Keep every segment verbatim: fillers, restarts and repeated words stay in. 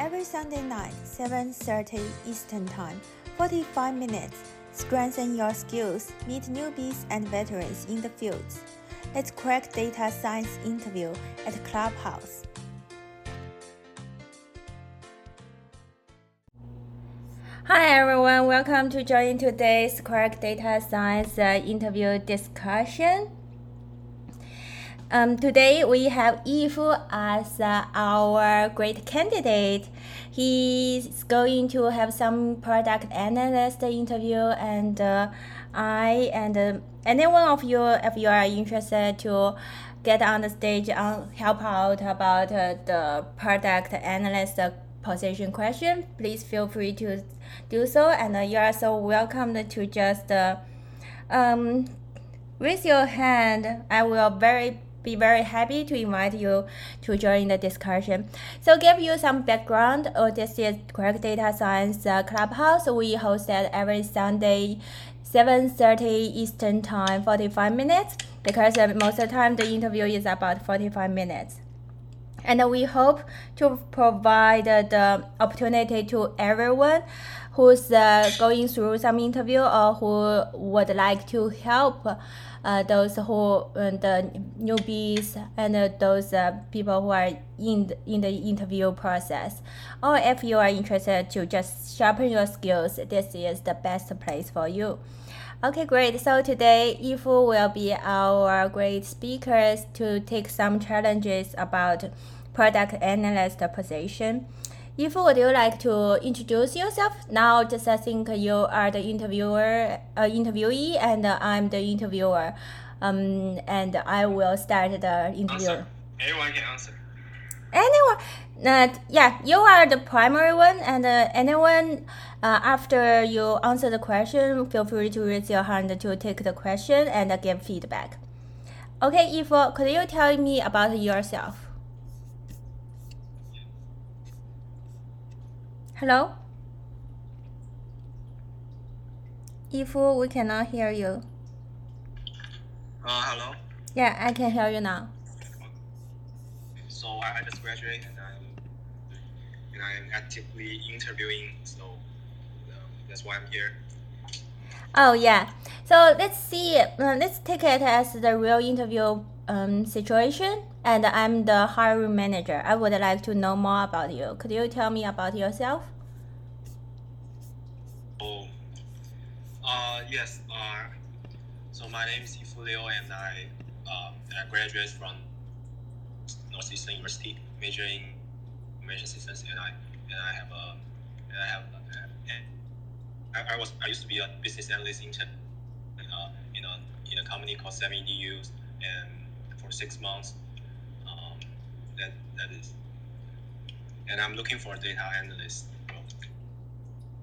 every Sunday night, seven thirty Eastern Time, forty-five minutes, strengthen your skills, meet newbies and veterans in the fields. Let's crack data science interview at Clubhouse. Hi everyone, welcome to join today's Quark Data Science uh, interview discussion. Um, today we have Yifu as uh, our great candidate. He's going to have some product analyst interview, and uh, I and uh, anyone of you, if you are interested to get on the stage and help out about uh, the product analyst uh, position question, please feel free to do so, and uh, you are so welcome to just uh, um raise your hand. I will very be very happy to invite you to join the discussion. So give you some background. Oh, this is Quark Data Science uh, Clubhouse. We host that every Sunday, seven thirty Eastern Time, forty-five minutes, because uh, most of the time the interview is about forty-five minutes. And we hope to provide the opportunity to everyone who's uh, going through some interview or who would like to help uh, those who uh, the newbies and uh, those uh, people who are in the, in the interview process. Or if you are interested to just sharpen your skills, this is the best place for you. Okay, great. So today, Yifu will be our great speakers to take some challenges about product analyst position. Yifu, would you like to introduce yourself? Now, just I think you are the interviewer, uh, interviewee, and uh, I'm the interviewer. Um, and I will start the interview. Anyone can answer. Anyone. Uh, yeah, you are the primary one, and uh, anyone uh, after you answer the question, feel free to raise your hand to take the question and uh, give feedback. Okay, Yifu, could you tell me about yourself? Hello? Yifu, we cannot hear you. Uh, hello? Yeah, I can hear you now. So I just graduated, and I'm and I'm actively interviewing. So um, that's why I'm here. Oh yeah. So let's see. Uh, let's take it as the real interview um situation. And I'm the hiring manager. I would like to know more about you. Could you tell me about yourself? Oh. Uh yes. Uh, so my name is Yifu Liu, and I um I graduated from Northeastern University, majoring in information systems, and I and I have a and I have a, and I, I was I used to be a business analyst intern in a in a, in a company called seven E D U, and for six months, um, that that is, and I'm looking for a data analyst.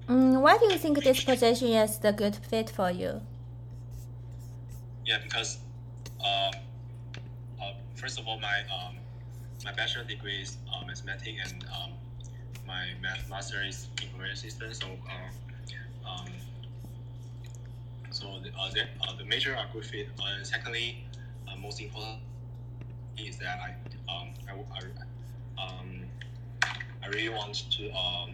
Mm, why do you think this position is the good fit for you? Yeah, because um, uh, first of all, my um. My bachelor degree is uh, mathematics, and um, my math master is information systems. So, um, um, so the uh, the, uh, the major are good fit. Uh, secondly, uh, most important is that I um I, I um I really want to um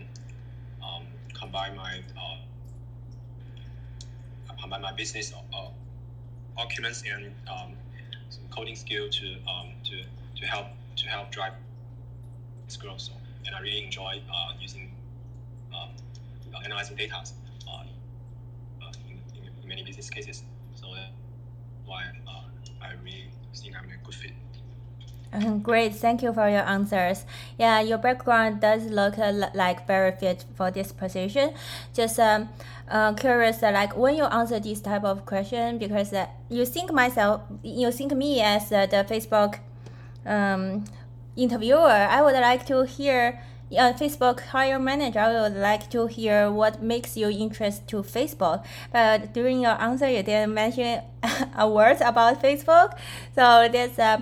um combine my uh combine my business uh acumen and um some coding skill to um to to help. to help drive this growth. So, and I really enjoy uh, using, um, analyzing data uh, uh, in, in many business cases. So that's why uh, I really think I'm a good fit. Great, thank you for your answers. Yeah, your background does look uh, like very fit for this position. Just um, uh, curious, uh, like when you answer this type of question, because uh, you think myself, you think me as uh, the Facebook Um, interviewer, I would like to hear uh, Facebook hiring manager. I would like to hear what makes you interest to Facebook. But during your answer, you didn't mention a word about Facebook. So that's uh,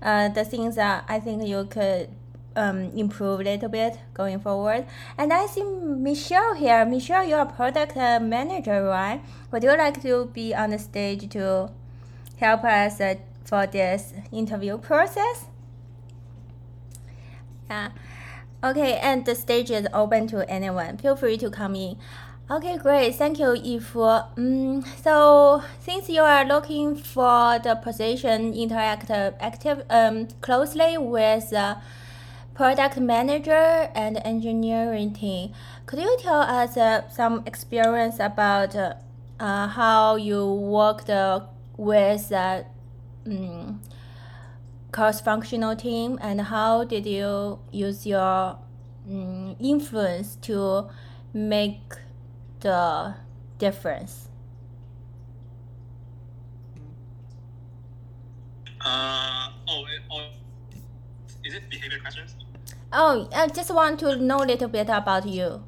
uh, the things that I think you could um, improve a little bit going forward. And I see Michelle here. Michelle, you're a product uh, manager, right? Would you like to be on the stage to help us Uh, for this interview process? Yeah. Okay, and the stage is open to anyone. Feel free to come in. Okay, great. Thank you, Yifu. Um, so since you are looking for the position, interact active um closely with the product manager and engineering team. Could you tell us uh, some experience about uh, uh, how you worked uh, with uh, um, cross-functional team, and how did you use your um, influence to make the difference? Uh, oh, oh, is it behavior questions? Oh, I just want to know a little bit about you.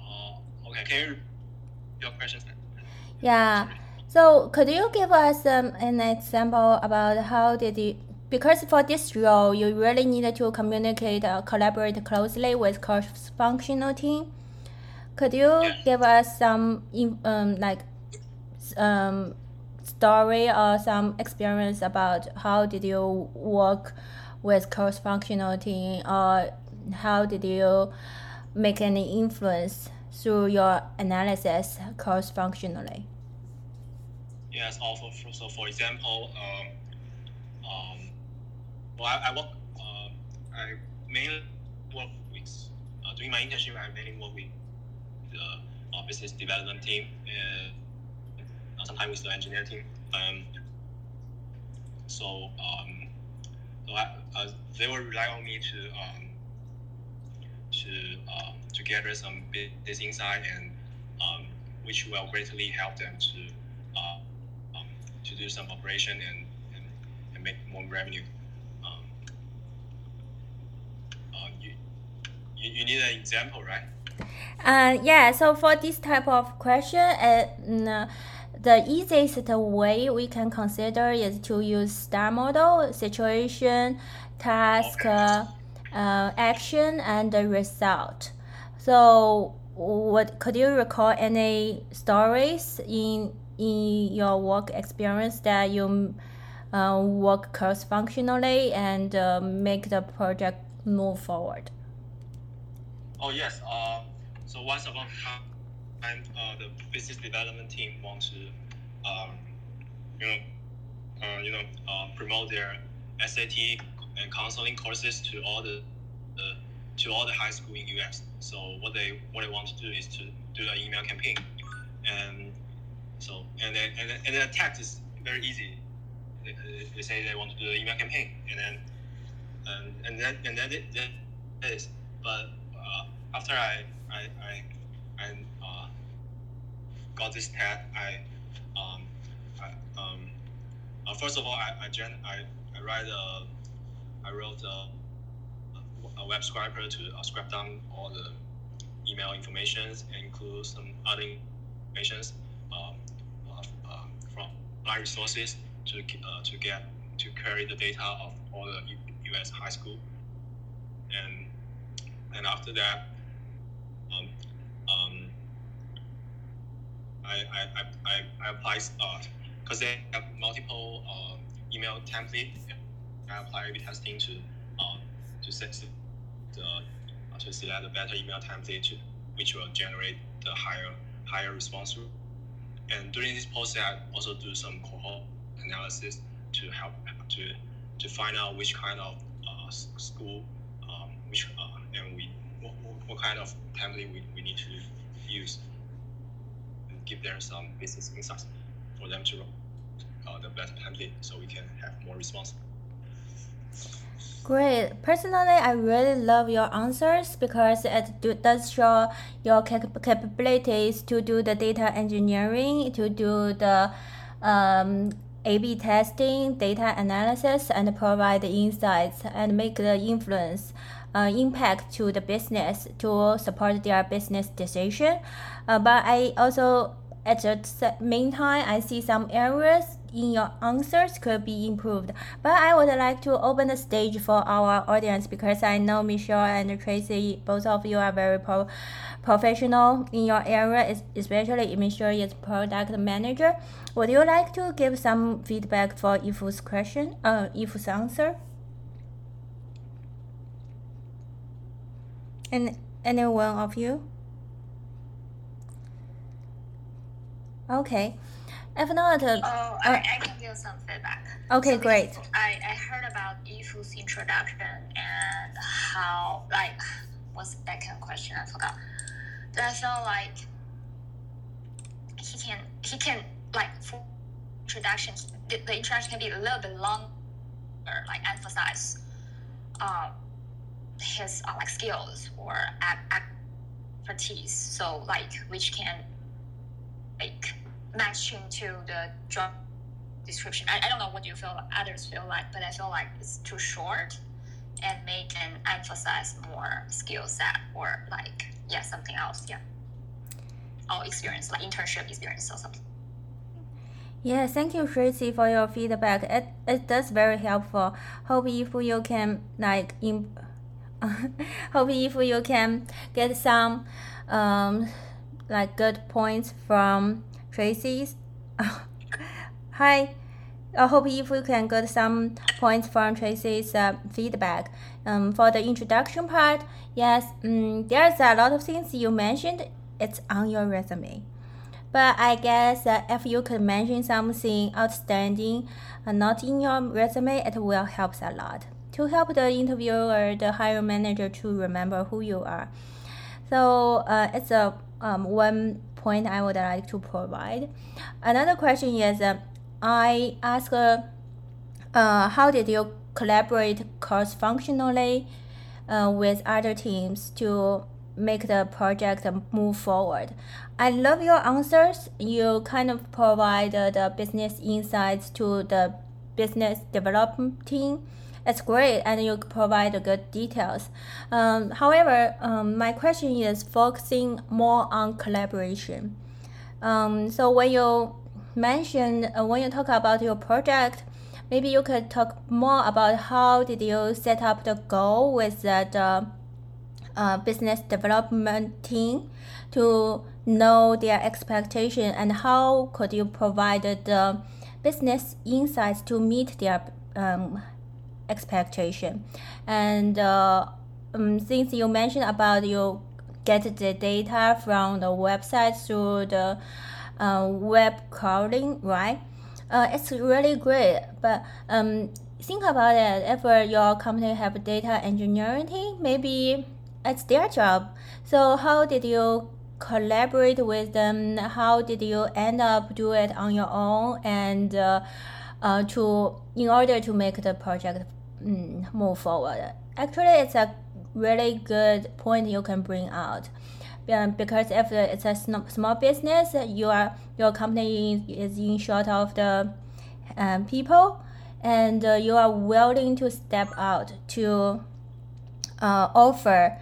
Oh, uh, okay, can you your questions then? Yeah. Sorry. So could you give us um, an example about how did you, because for this role, you really needed to communicate or collaborate closely with cross-functional team. Could you yeah. give us some um, like um, story or some experience about how did you work with cross-functional team, or how did you make any influence through your analysis cross-functionally? Yes, also for, so for example, um, um, well, I, I work, uh, I mainly work with, uh, during my internship, I mainly work with the uh, business development team, and sometimes with the engineering team. Um, so um, so I, uh, they will rely on me to um, to um, to gather some business insight, and um, which will greatly help them to. Uh, to do some operation and, and, and make more revenue. Um, uh, you, you you need an example, right? Uh, yeah, so for this type of question, uh, the easiest way we can consider is to use STAR model: situation, task, okay. uh, uh, action, and the result. So what, could you recall any stories in in your work experience that you uh, work cross-functionally and uh, make the project move forward? Oh, yes. Uh, so once upon a time, uh, the business development team wants to, um, you know, uh, you know, uh, promote their S A T and counseling courses to all the uh, to all the high school in U S. So what they what they want to do is to do an email campaign, and So and then and then, and then the text is very easy. They, they say they want to do an email campaign, and then and, and then and then it, then it is. But uh, after I I I, I uh, got this tag, I um I, um uh, first of all I I gen, I I write a I wrote a, a web scraper to uh, scrape down all the email informations and include some other informations. Um, uh, from my resources to uh, to get to carry the data of all the U- U.S. high school, and and after that, um, um, I I I I applied because uh, they have multiple uh, email templates. I applied A B testing to um, to set the uh, to select a better email template to, which will generate the higher higher response rate. And during this process, I also do some cohort analysis to help to to find out which kind of uh, school, um, which uh, and we what, what kind of template we, we need to use, and give them some business insights for them to uh, the better template, so we can have more response. Great. Personally, I really love your answers because it do, does show your cap- capabilities to do the data engineering, to do the um, A B testing, data analysis, and provide the insights and make the influence, uh, impact to the business to support their business decision. Uh, but I also, at the meantime, I see some areas in your answers could be improved. But I would like to open the stage for our audience, because I know Michelle and Tracy, both of you are very pro- professional in your area, especially Michelle is product manager. Would you like to give some feedback for Yifu's question, uh, Yifu's answer? And any one of you? Okay. If not, uh, oh, I, uh, I can give some feedback. Okay, so great. I, I heard about Yifu's introduction and how, like, what's the second question? I forgot. But I felt like he can, he can like, for introduction, the, the introduction can be a little bit longer, like, emphasize um, his, uh, like, skills or expertise. So, like, which can, like, matching to the job description. I, I don't know what you feel others feel like, but I feel like it's too short and make and emphasize more skill set or like yeah something else yeah or experience, like internship experience or something. Yeah, thank you, Tracy, for your feedback. It it that's very helpful. Hope if you can like in, hope if you can get some um like good points from Tracy's. Hi, I hope if we can get some points from Tracy's uh, feedback. Um, for the introduction part, yes, um, there's a lot of things you mentioned. It's on your resume, but I guess uh, if you could mention something outstanding, uh, not in your resume, it will help a lot to help the interviewer, the hiring manager, to remember who you are. So uh, it's a um one. point I would like to provide. Another question is, uh, I ask, uh, uh, how did you collaborate cross-functionally uh, with other teams to make the project move forward? I love your answers. You kind of provide uh, the business insights to the business development team. It's great, and you provide good details. Um, however, um, my question is focusing more on collaboration. Um, so when you mentioned, uh, when you talk about your project, maybe you could talk more about how did you set up the goal with that uh, uh, business development team to know their expectation, and how could you provide the business insights to meet their um, expectation. And uh, um, since you mentioned about you get the data from the website through the uh, web crawling, right? Uh, it's really great, but um, think about it. If your company have data engineering team, maybe it's their job. So how did you collaborate with them? How did you end up do it on your own, and uh, uh, to in order to make the project move forward? Actually, it's a really good point you can bring out, um, because if it's a small business, you are your company is in short of the um, people, and uh, you are willing to step out to uh, offer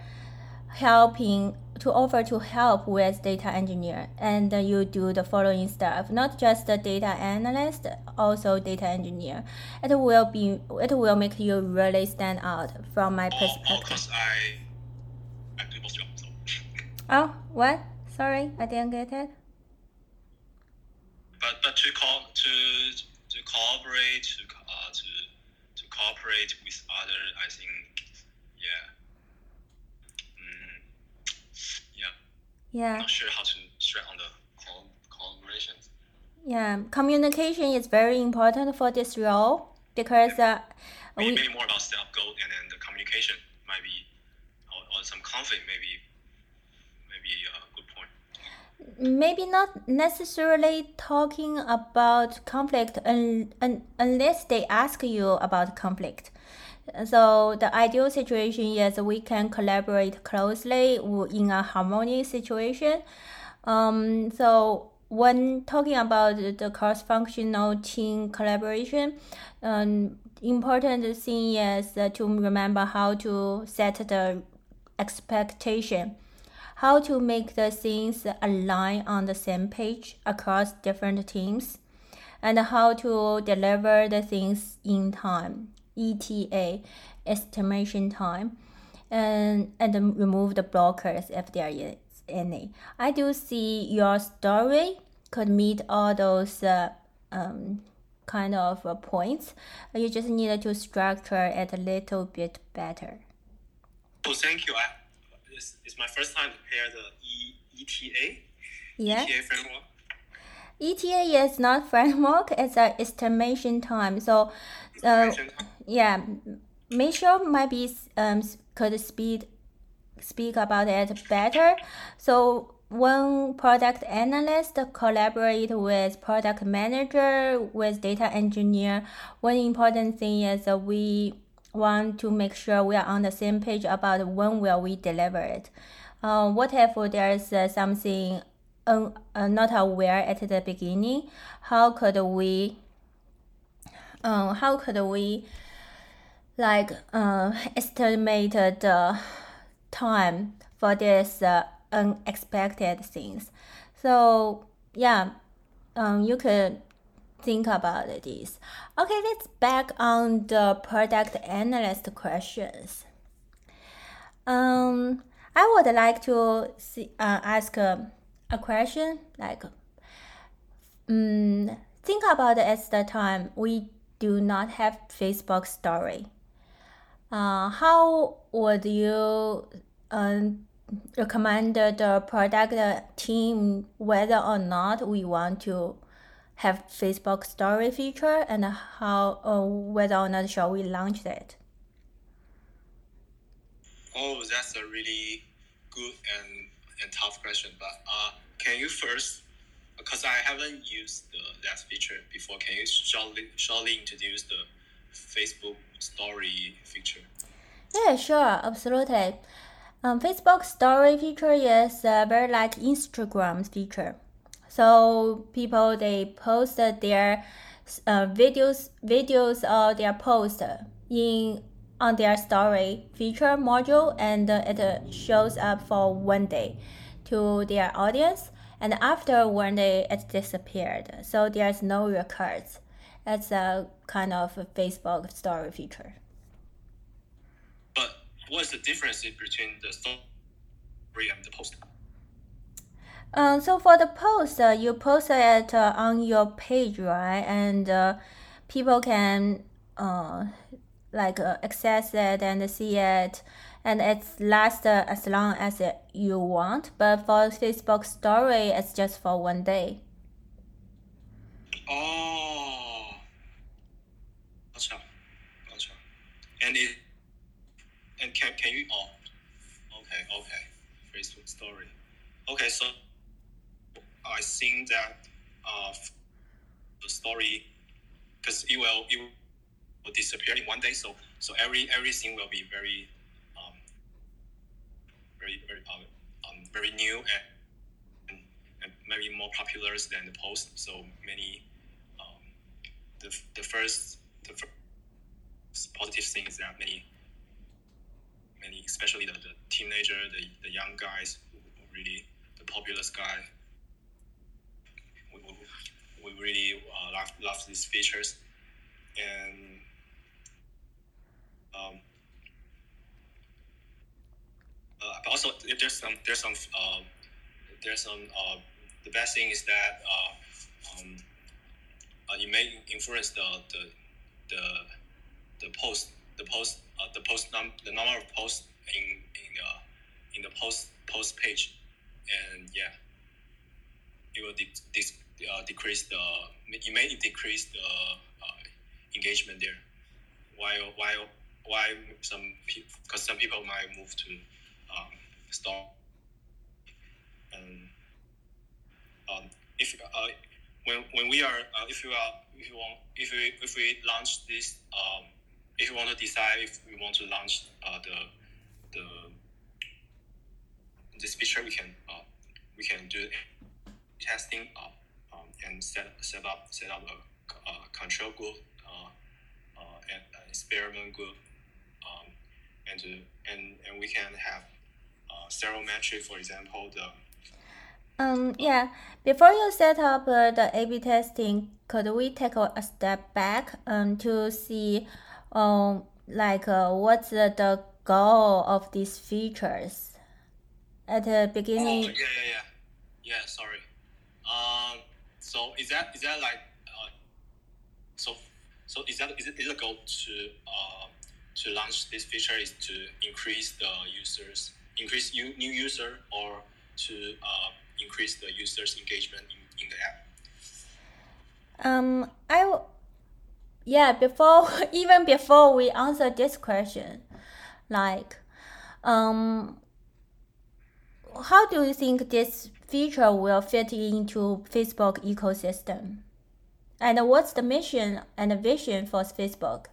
helping to offer to help with data engineer, and uh, you do the following stuff, not just the data analyst, also data engineer. It will be, it will make you really stand out from my perspective. Oh, oh, I, I oh what? Sorry, I didn't get it. But but to co- to to collaborate to uh, to to cooperate with other, I think, yeah. Yeah. I'm not sure how to stress on the collaboration. Yeah, communication is very important for this role, because uh, maybe, we, maybe more about self goal, and then the communication might be or, or some conflict, maybe maybe a good point. Maybe not necessarily talking about conflict un, un, unless they ask you about conflict. So the ideal situation is we can collaborate closely in a harmonious situation. Um, so when talking about the cross-functional team collaboration, um, important thing is to remember how to set the expectation, how to make the things align on the same page across different teams, and how to deliver the things in time. E T A, estimation time, and and remove the blockers if there is any. I do see your story could meet all those uh, um kind of uh, points. You just need to structure it a little bit better. Oh, thank you. I This is my first time to pair the E T A yeah. E T A framework. E T A is not framework, it's an estimation time. So, uh, estimation time. yeah, Michelle might be um could speed speak about it better. So when product analyst collaborate with product manager, with data engineer, one important thing is that we want to make sure we are on the same page about when will we deliver it. Uh, what if there is uh, something un- uh, not aware at the beginning? How could we, um, how could we, like, uh, estimate the time for this uh, unexpected things? So yeah, um, you could think about this. Okay, let's back on the product analyst questions. Um, I would like to see, uh, ask a, a question like, um, think about at the time we do not have Facebook story. Uh, how would you um, recommend the product team whether or not we want to have Facebook story feature, and how uh, whether or not shall we launch that? Oh, that's a really good and, and tough question. But uh, can you first, because I haven't used the, that feature before, can you shortly, shortly introduce the Facebook story feature? Yeah, sure, absolutely. Um, Facebook story feature is uh, very like Instagram feature. So people, they post their uh, videos, videos or their posts in on their story feature module, and uh, it shows up for one day to their audience. And after one day, it disappeared. So there's no records. It's a kind of a Facebook story feature. But what's the difference between the story and the post? Um, so for the post, uh, you post it uh, on your page, right? And uh, people can uh, like uh, access it and see it, and it's lasts uh, as long as it, you want. But for Facebook story, it's just for one day. Oh, gotcha, gotcha. And it and can can you? Oh, okay, okay. Facebook story. Okay, so. I think that uh, the story, because it will it will disappear in one day, so so every everything will be very um very very uh, um very new and, and maybe more popular than the post. So many um the the first the first positive thing is that many many especially the, the teenager the the young guys who, who really the populous guy. We really uh, love, love these features, and um, uh, but also there's some there's some uh, there's some uh, the best thing is that uh, um, uh, you may influence the the the, the post the post uh, the post num- the number of posts in in uh, in the post post page, and yeah, it will de- de- Uh, decrease the you may decrease the uh, engagement there, while while why some people because some people might move to um, stop and um, if uh, when when we are uh, if you are if you want if we if we launch this um if you want to decide if we want to launch uh, the the this feature we can uh, we can do testing uh, and set set up set up a, a control group, uh, uh, and an experiment group, um, and to, and and we can have uh, several metrics, for example, the. Um. Yeah. Before you set up uh, the A B testing, could we take a step back um to see, um like uh, what's the, the goal of these features, at the beginning. Oh, yeah, yeah, yeah. Yeah. Sorry. Um. So is that is that like uh, so so is that is it is the goal to uh, to launch this feature is to increase the users increase u- new user or to uh, increase the user's engagement in, in the app? Um, I w- yeah, before, even before we answer this question, like, um, how do you think this feature will fit into Facebook ecosystem? And what's the mission and the vision for Facebook?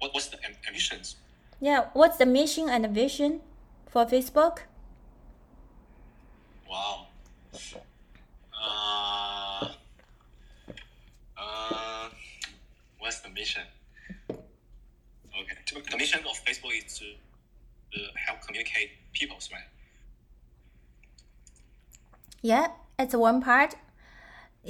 What What's the ambitions? Yeah, what's the mission and the vision for Facebook? Wow. Uh, uh, what's the mission? Okay, the mission of Facebook is to uh, help communicate people, right? Yeah, it's one part.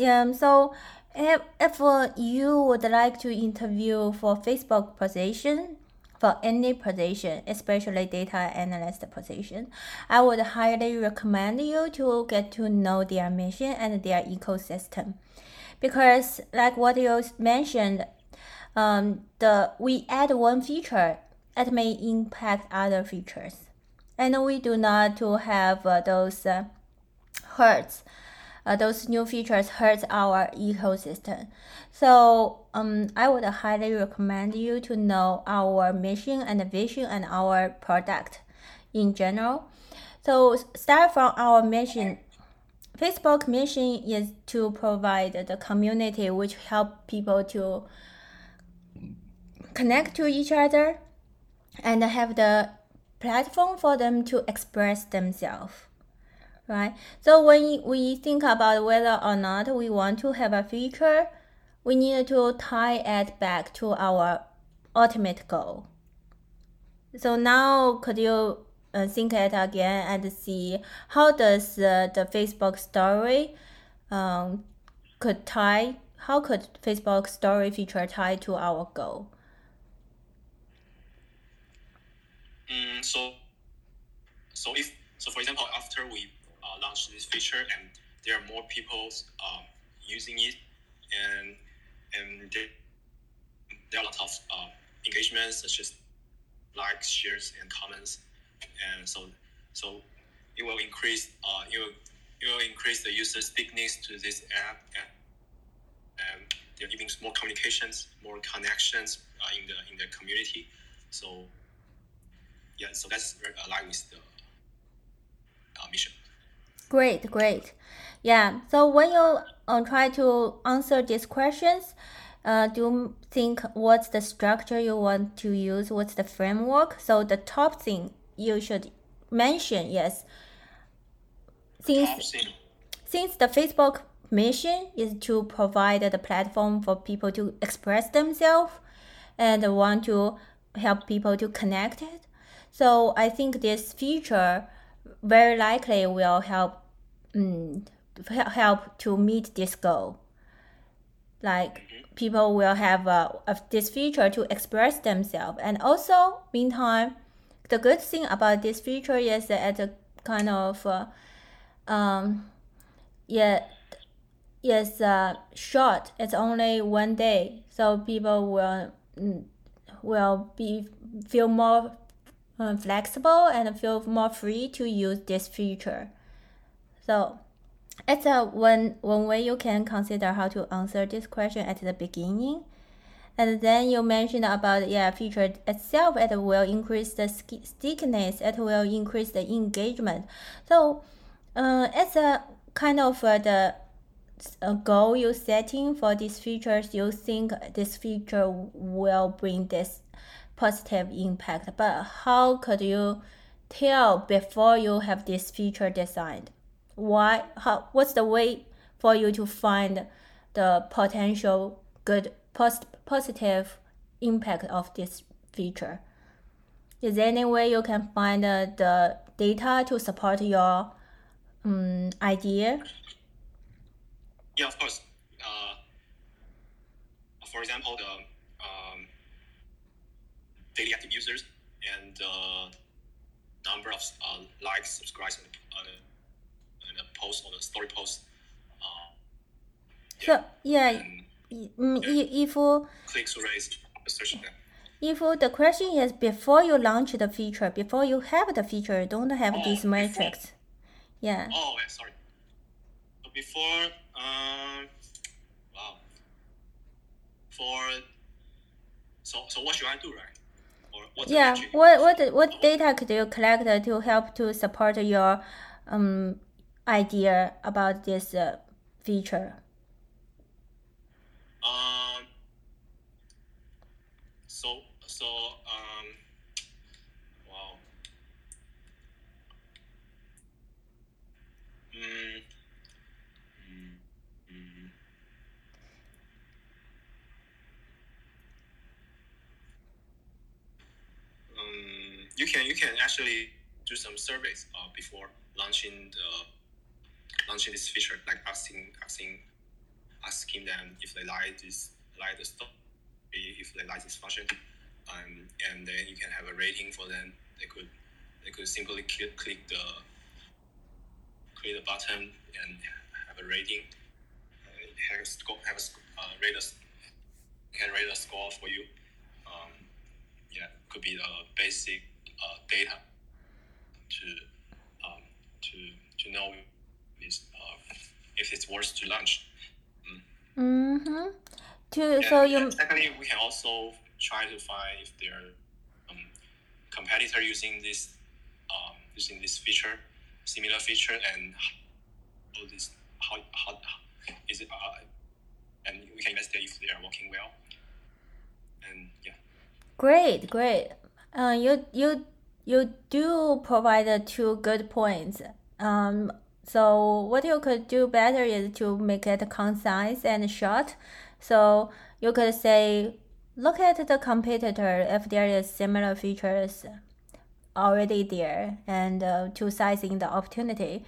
Um, so if, if uh, you would like to interview for Facebook position, for any position, especially data analyst position, I would highly recommend you to get to know their mission and their ecosystem. Because like what you mentioned, um, the we add one feature, it may impact other features. And we do not to have uh, those uh, hurts, uh, those new features hurts our ecosystem. So um, I would highly recommend you to know our mission and vision and our product in general. So start from our mission. Facebook mission is to provide the community which help people to connect to each other and have the platform for them to express themselves. Right. So when we think about whether or not we want to have a feature, we need to tie it back to our ultimate goal. So now could you uh, think it again and see how does uh, the Facebook story um, could tie, how could Facebook story feature tie to our goal? Mm, so, so if, so for example, after we launch this feature and there are more people um, using it and and there, there are a lot of uh, engagements such as likes, shares, and comments, and so so it will increase uh it will, it will increase the user stickiness to this app, and, and they're giving more communications, more connections uh, in the in the community. So yeah, so that's very aligned with the uh, mission. Great, great. Yeah. So when you uh, try to answer these questions, uh, do think what's the structure you want to use, what's the framework. So the top thing you should mention, yes. Since, since the Facebook mission is to provide the platform for people to express themselves and want to help people to connect it. So I think this feature very likely will help um, help to meet this goal. Like people will have uh, this feature to express themselves. And also, meantime, the good thing about this feature is that it kind of uh, um, yeah, it's uh, short. It's only one day. So people will, will be feel more flexible and feel more free to use this feature. So it's a one one way you can consider how to answer this question at the beginning. And then you mentioned about yeah feature itself, it will increase the stickiness, it will increase the engagement. So uh, it's a kind of uh, the a goal you're setting for these features. You think this feature will bring this positive impact, but how could you tell before you have this feature designed? Why? How? What's the way for you to find the potential good post, positive impact of this feature? Is there any way you can find uh, the data to support your um, idea? Yeah, of course. Uh, for example, the daily active users and the uh, number of uh, likes, subscribes, and a, a post or a story post. Uh, yeah. So yeah, and, mm, yeah. If, if clicks raise, search. If the question is before you launch the feature, before you have the feature, don't have oh, these metrics. Yeah. Oh, sorry. Before, um, wow. For, so, so what should I do, right? Or what yeah. What what what data could you collect to help to support your um idea about this uh, feature? Um. So so um. Wow. Mm. You can you can actually do some surveys uh, before launching the launching this feature, like asking asking asking them if they like this like the story, if they like this function, um, and then you can have a rating for them. They could they could simply click, click the click the button and have a rating. Uh, have a score, have a uh, rate a, can rate a score for you. Um, yeah, could be the basic. Uh, data to um, to to know if, uh, if it's worth to launch. Mm. Mm-hmm. To yeah, so you. Secondly, we can also try to find if there are um, competitor using this um, using this feature, similar feature, and how this how how is it, uh, and we can investigate if they are working well. And yeah. Great, great. Uh, you you you do provide two good points. Um, so what you could do better is to make it concise and short. So you could say, look at the competitor if there is similar features already there, and uh, to sizing the opportunity,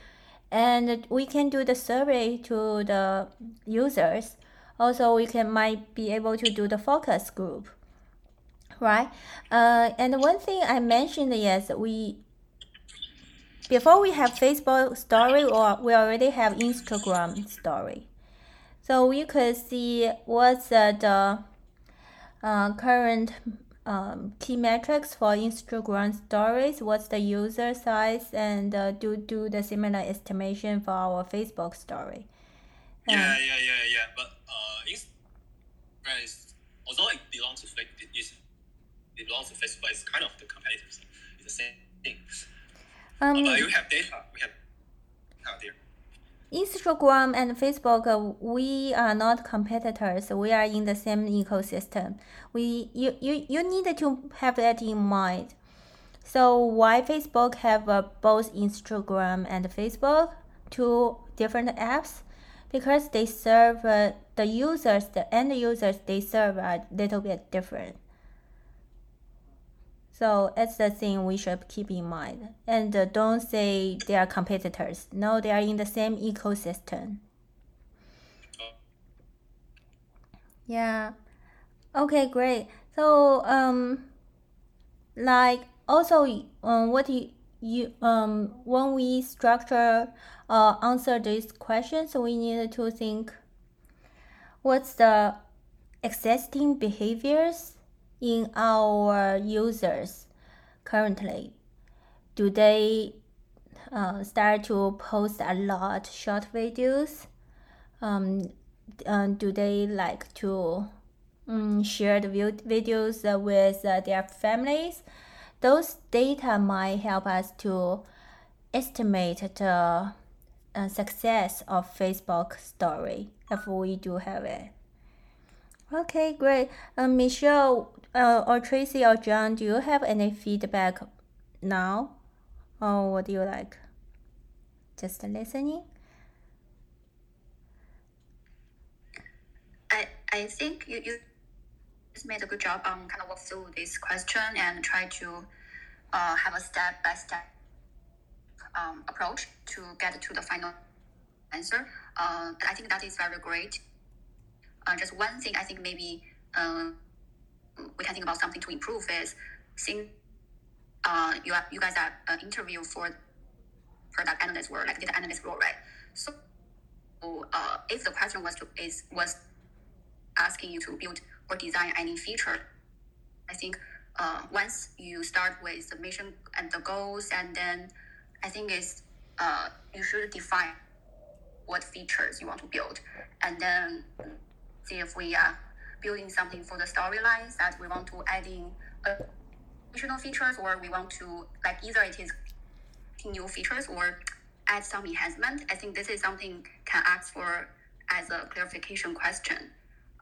and we can do the survey to the users. Also, we can might be able to do the focus group. Right, uh, and one thing I mentioned is we before we have Facebook story, or we already have Instagram story, so we could see what's uh, the uh, current um, key metrics for Instagram stories, what's the user size, and uh, do do the similar estimation for our Facebook story. Um, yeah, yeah, yeah, yeah. But uh, Instagram is, although it belongs to Facebook, it's It belongs to Facebook. It's kind of the competitors. It's the same thing. Um, but you have data. We have out there. Instagram and Facebook. We are not competitors. We are in the same ecosystem. We you you, you need to have that in mind. So why Facebook have uh, both Instagram and Facebook, two different apps? Because they serve uh, the users. The end users they serve are a little bit different. So that's the thing we should keep in mind. And uh, don't say they are competitors. No, they are in the same ecosystem. Oh. Yeah. Okay, great. So, um, like also, um, what you, you um, when we structure uh answer these questions, we need to think what's the existing behaviors in our users currently. Do they uh, start to post a lot short videos? Um, uh, do they like to um, share the videos uh, with uh, their families? Those data might help us to estimate the uh, success of Facebook story if we do have it. Okay, great. Uh, Michelle uh, or Tracy or John, do you have any feedback now? Or what do you like? Just listening? I I think you, you just made a good job on kind of walk through this question and try to uh, have a step-by-step um, approach to get to the final answer. Uh, I think that is very great. Uh, just one thing I think maybe uh, we can think about something to improve is since uh, you are, you guys are uh, interviewed for product analyst role, like data analyst role, right? So uh, if the question was to is was asking you to build or design any feature I think uh, once you start with the mission and the goals, and then I think it's uh, you should define what features you want to build, and then see if we are building something for the storylines that we want to add in additional features, or we want to, like, either it is new features or add some enhancement. I think this is something can ask for as a clarification question.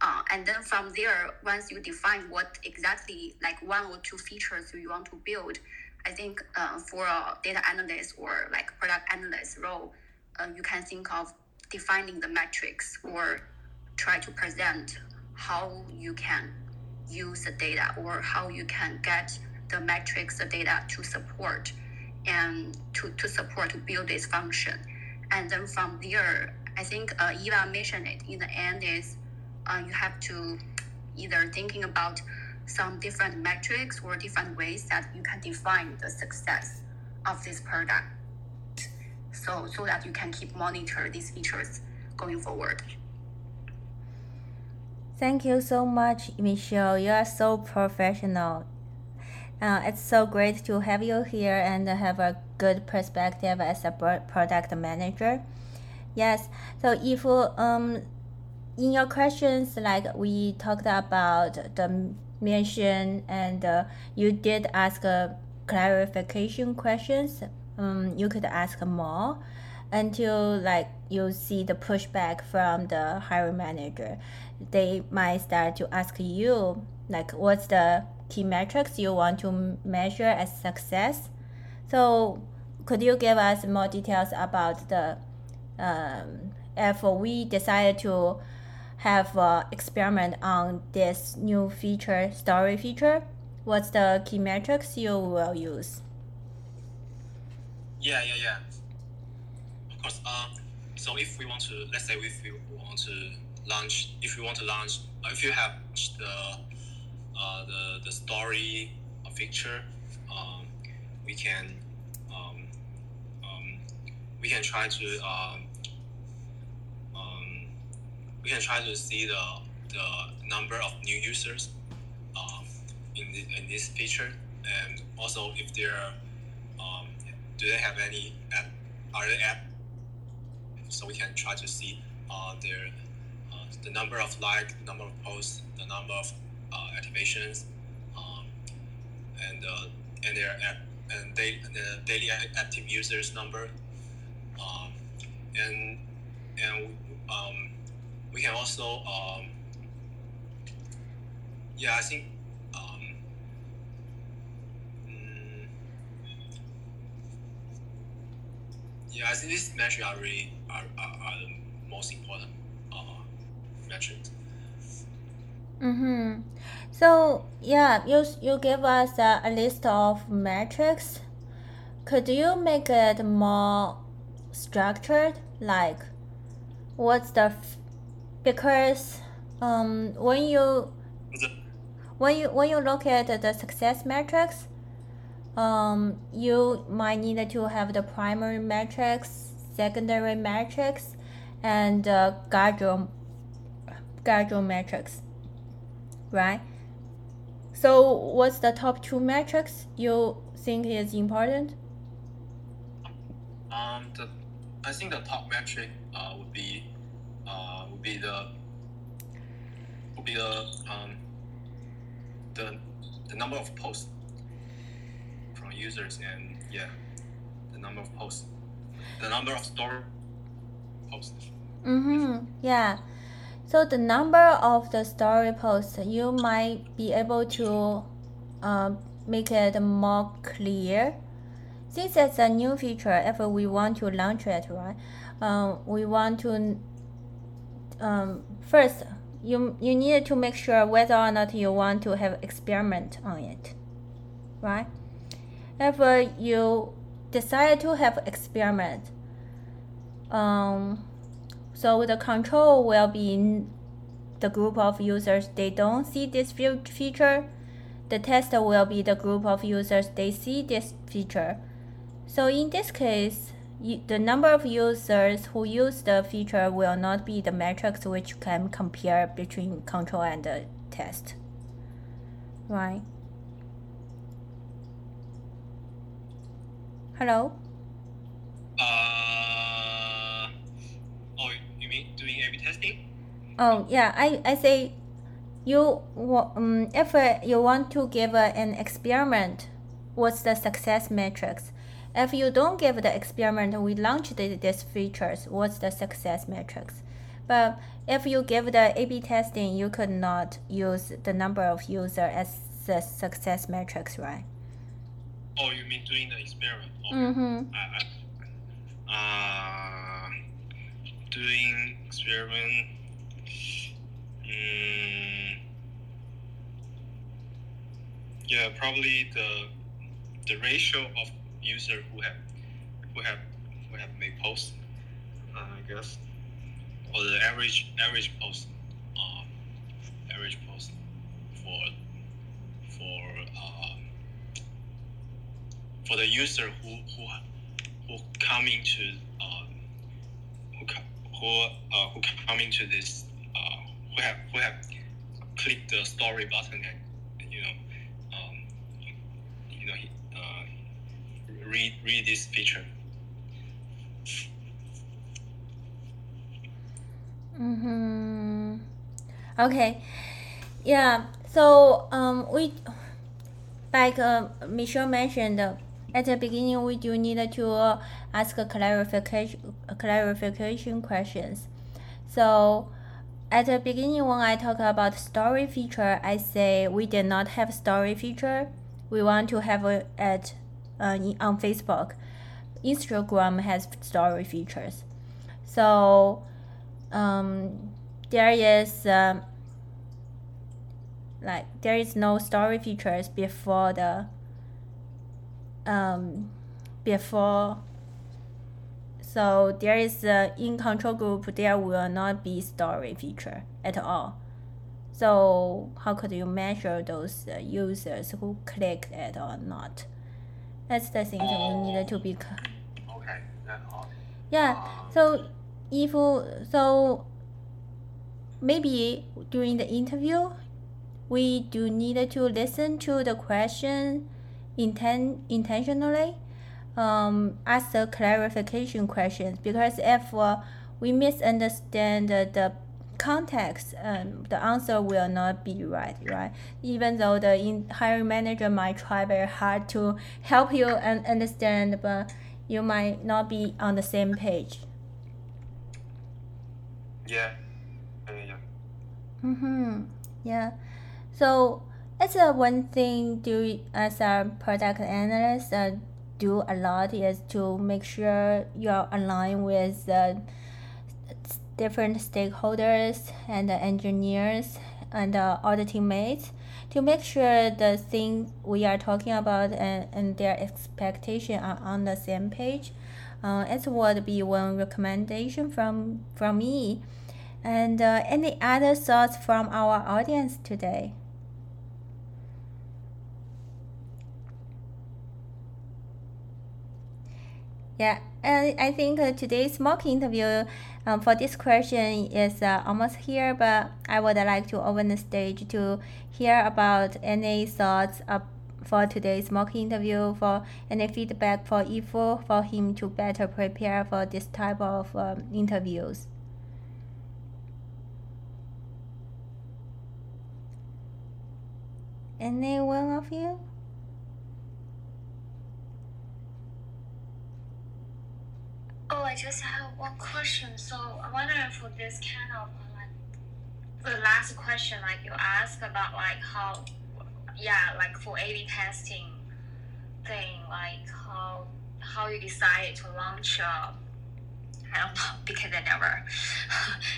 Uh, and then from there, once you define what exactly, like, one or two features you want to build, I think uh, for a data analyst or like product analyst role, uh, you can think of defining the metrics or try to present how you can use the data or how you can get the metrics, the data to support and to, to support, to build this function. And then from there, I think uh, Eva mentioned it in the end is uh, you have to either thinking about some different metrics or different ways that you can define the success of this product, so so that you can keep monitor these features going forward. Thank you so much, Michelle. You are so professional. Uh, it's so great to have you here and have a good perspective as a product manager. Yes, so if um, in your questions, like, we talked about the mission, and uh, you did ask uh, clarification questions. Um, you could ask more until, like, you see the pushback from the hiring manager. They might start to ask you, like, what's the key metrics you want to measure as success? So could you give us more details about the um, if we decided to have an experiment on this new feature, story feature, what's the key metrics you will use? Yeah, yeah, yeah. Of course. Um, so if we want to, let's say if we want to launch, if we want to launch, if you have the uh, the the story feature, um, we can um, um, we can try to um, um, we can try to see the the number of new users um, in the, in this feature, and also if there are um, do they have any app, are they app, so we can try to see uh, their uh, the number of likes, the number of posts, the number of uh, activations, um, and uh, and their app and they the daily active users number, um, and and um, we can also um, yeah I think. Um, Yeah, I think these metrics are really are, are, are the most important uh, metrics. Mm-hmm. So yeah, you you give us a, a list of metrics. Could you make it more structured? Like, what's the f- because um when you when you when you look at the success metrics, Um, you might need to have the primary metrics, secondary metrics, and uh, gradual, gradual metrics, right? So what's the top two metrics you think is important? Um, the, I think the top metric uh, would be uh, would be the would be the um the the number of posts. Users and yeah, the number of posts, the number of story posts. Mm-hmm. Yeah. So the number of the story posts, you might be able to uh, make it more clear. Since it's a new feature, if we want to launch it, right? Uh, we want to um, first you you need to make sure whether or not you want to have experiment on it, right? If uh, you decide to have experiment, um, so the control will be the group of users they don't see this feature. The test will be the group of users they see this feature. So in this case, you, the number of users who use the feature will not be the metrics which can compare between control and the test, right? Hello? Uh, oh, you mean doing A B testing? Um, yeah, I, I say you um, if uh, you want to give uh, an experiment, what's the success matrix? If you don't give the experiment, we launched these features, what's the success matrix? But if you give the A B testing, you could not use the number of users as the success matrix, right? Oh, you mean doing the experiment? Okay. Mm-hmm. Uh, uh, doing experiment. Um, yeah, probably the the ratio of user who have who have who have made posts, uh, I guess, or the average average post, um, average post for for um, for the user who who who come into um, who who uh, who come into this uh, who have who have clicked the story button and you know um, you know uh, read read this feature. Mm-hmm. Okay. Yeah. So um, we, like uh, Michelle mentioned, uh, at the beginning we do need to uh, ask a clarification clarification questions. So at the beginning, when I talk about story feature, I say we did not have story feature. We want to have it at uh, on Facebook. Instagram has story features. So. Um, there is um, like there is no story features before the um before. So there is uh, in control group there will not be story feature at all. So how could you measure those uh, users who clicked it or not? That's the thing that we needed to be. Okay. Yeah. So. If so, maybe during the interview, we do need to listen to the question inten- intentionally, um, ask the clarification questions, because if uh, we misunderstand uh, the context, um, the answer will not be right, right? Even though the in- hiring manager might try very hard to help you and understand, but you might not be on the same page. Yeah. Yeah. Mm-hmm. Yeah. So that's uh, one thing do as a product analyst uh, do a lot is to make sure you're aligned with uh, different stakeholders and uh, engineers and uh, other teammates to make sure the things we are talking about and, and their expectations are on the same page. Uh, it would be one recommendation from from me. And uh, any other thoughts from our audience today? Yeah, and I think uh, today's mock interview um, for this question is uh, almost here, but I would like to open the stage to hear about any thoughts of, for today's mock interview, for any feedback for Yifu, for him to better prepare for this type of um, interviews. Any one of you? Oh, I just have one question. So I wonder for this kind of like the last question, like you asked about like how, yeah, like for A/B testing thing, like how how you decided to launch. Uh, I don't know, because I never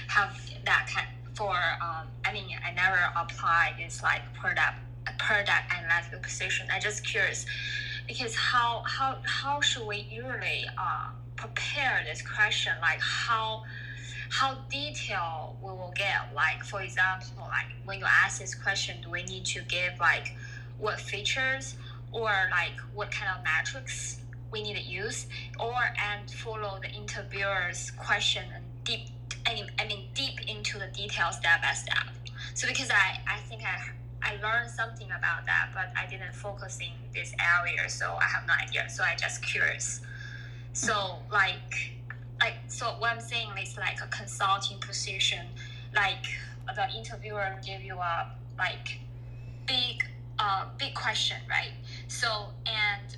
have that kind for. Um, I mean, I never applied this like product product analytical position. I'm just curious because how how how should we usually uh, prepare this question? Like how. How detailed we will get, like for example, like when you ask this question, do we need to give like what features or like what kind of metrics we need to use, or and follow the interviewer's question and deep, I mean, I mean deep into the details step by step. So because I, I think I I learned something about that, but I didn't focus in this area, so I have no idea. So I just curious. So like, like so what I'm saying is like a consulting position. Like the interviewer give you a like big, uh, big question, right? So and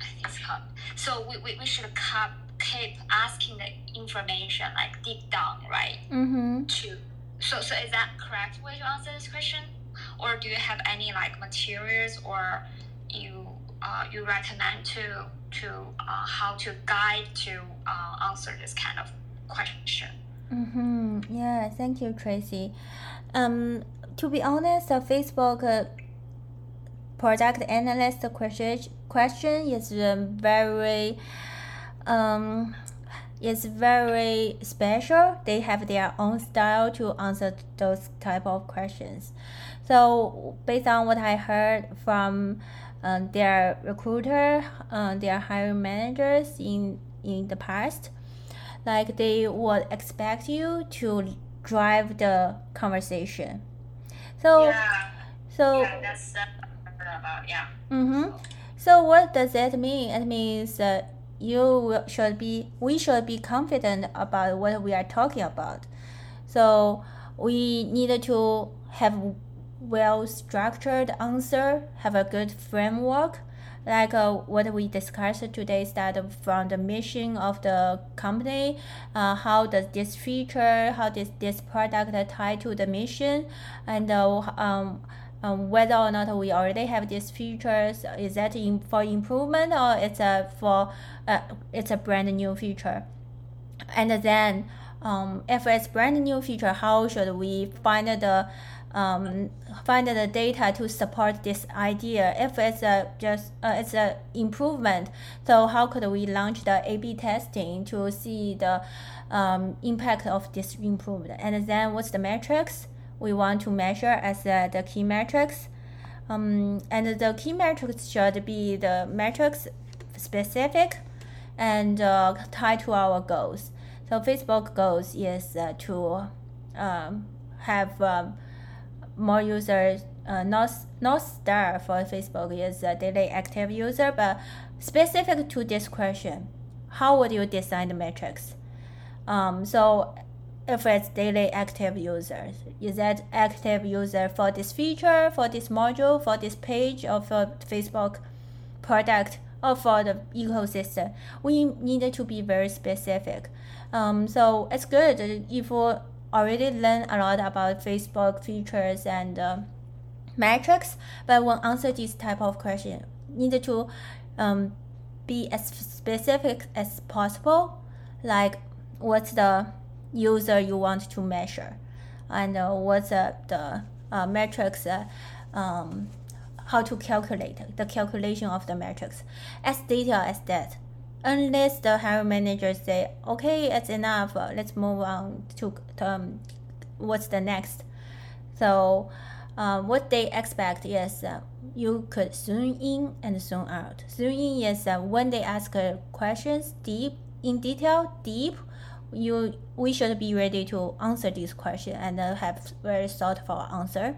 I think it's hard. So we we we should cut. Keep asking the information like deep down, right? Mm-hmm. To so so is that correct way to answer this question, or do you have any like materials or you uh you recommend to to uh, how to guide to uh, answer this kind of question? Mm-hmm. Yeah, thank you, Tracy. Um, to be honest, the Facebook uh, product analyst question question is uh, very. Um, it's very special. They have their own style to answer those type of questions. So based on what I heard from um, their recruiter, uh, their hiring managers in in the past, like they would expect you to drive the conversation. So, yeah. so yeah, that's uh, about yeah. Mm-hmm. So what does that mean? It means that. Uh, You should be, we should be confident about what we are talking about. So we need to have well-structured answer, have a good framework, like uh, what we discussed today, started from the mission of the company, uh, how does this feature, how does this product tie to the mission, and uh, um. Um, whether or not we already have these features, is that in, for improvement or it's a for uh, it's a brand new feature? And then, um, if it's brand new feature, how should we find the um find the data to support this idea? If it's a just uh, it's a improvement, so how could we launch the A B testing to see the um impact of this improvement? And then, what's the metrics we want to measure as uh, the key metrics? Um, and the key metrics should be the metrics specific and uh, tied to our goals. So Facebook goals is uh, to um, have um, more users, uh, not, not STAR for Facebook is a daily active user, but specific to this question, how would you design the metrics? Um, so if it's daily active users, is that active user for this feature, for this module, for this page, or for Facebook product, or for the ecosystem? We need to be very specific. Um, so it's good if you already learn a lot about Facebook features and uh, metrics, but when answer this type of question, need to um, be as specific as possible, like what's the user you want to measure, and uh, what's uh, the uh, metrics, uh, um, how to calculate the calculation of the metrics, as detailed as that. Unless the hiring manager say, okay, it's enough, uh, let's move on to um, what's the next. So uh, what they expect is uh, you could zoom in and zoom out. Zoom in is uh, when they ask uh, questions deep, in detail, deep, you we should be ready to answer this question and uh, have very thoughtful answer.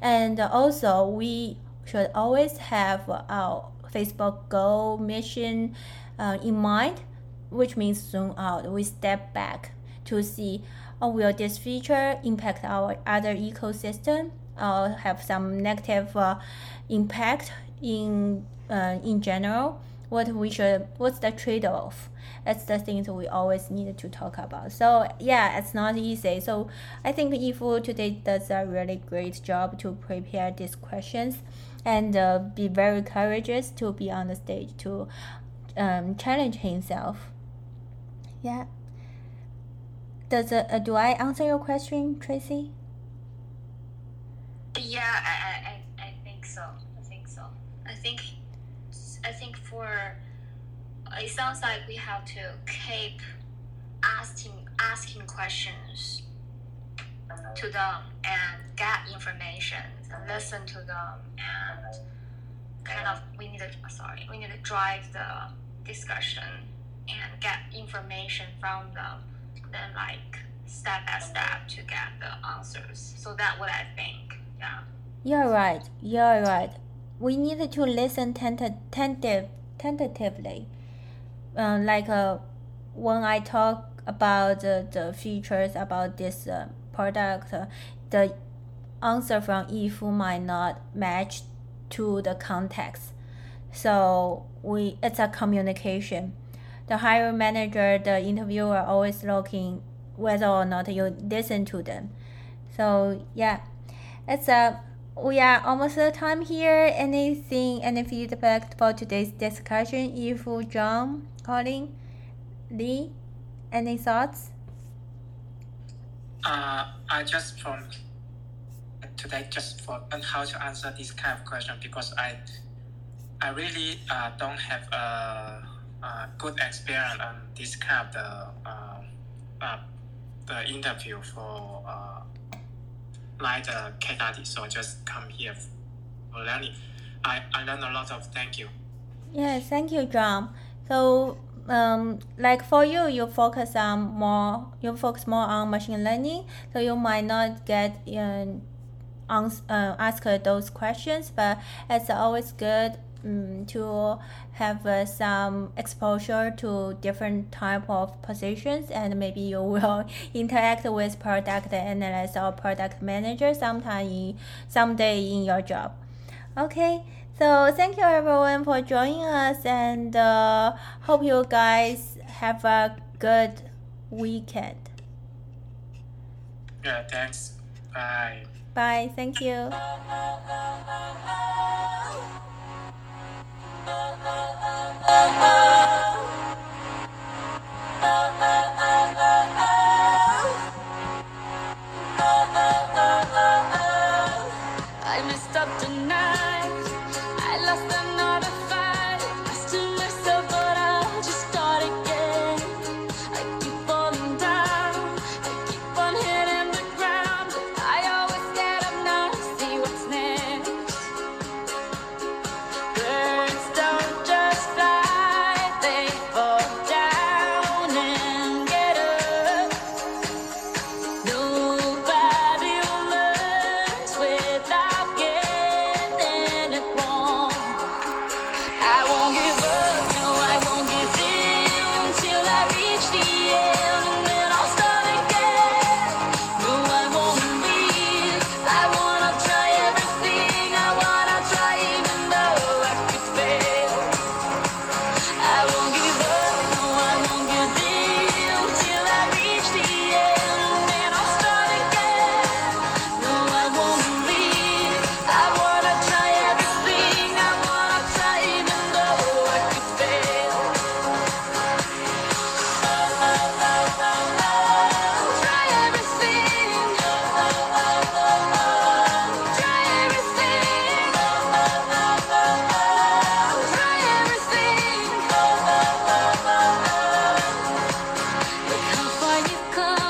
And also we should always have our Facebook goal mission uh, in mind, which means zoom out. We step back to see, oh, will this feature impact our other ecosystem or have some negative uh, impact in uh, in general? What we should, what's the trade-off? That's the things we always need to talk about. So yeah, it's not easy. So I think Yifu today does a really great job to prepare these questions and uh, be very courageous to be on the stage to um, challenge himself. Yeah. Does uh, do I answer your question, Tracy? Yeah, I I I think so. I think so. I think. I think for it sounds like we have to keep asking asking questions to them and get information, listen to them, and kind of we need to sorry we need to drive the discussion and get information from them, then like step by step to get the answers. So that's what I think. Yeah. You're right. You're right. We need to listen tenta- tenta- tentatively. Uh, like uh, when I talk about the, the features about this uh, product, uh, the answer from Yifu might not match to the context. So we it's a communication. The hiring manager, the interviewer always looking whether or not you listen to them. So yeah, it's a we are almost out of time here. Anything, any feedback for today's discussion? Yifu, John, Colin, Lee, any thoughts? Uh, I just from today just for learn how to answer this kind of question because I, I really uh, don't have a, a good experience on this kind of the, uh, uh, the interview for. Uh, like the case study, so just come here for learning. I, I learned a lot of thank you. Yes, thank you, John. So, um, like for you, you focus on more, you focus more on machine learning, so you might not get um, ans- uh, ask those questions, but it's always good um, to have uh, some exposure to different type of positions, and maybe you will interact with product analyst or product manager sometime in, someday in your job. Okay, so thank you everyone for joining us, and uh, hope you guys have a good weekend. Yeah, thanks. Bye. Bye, thank you.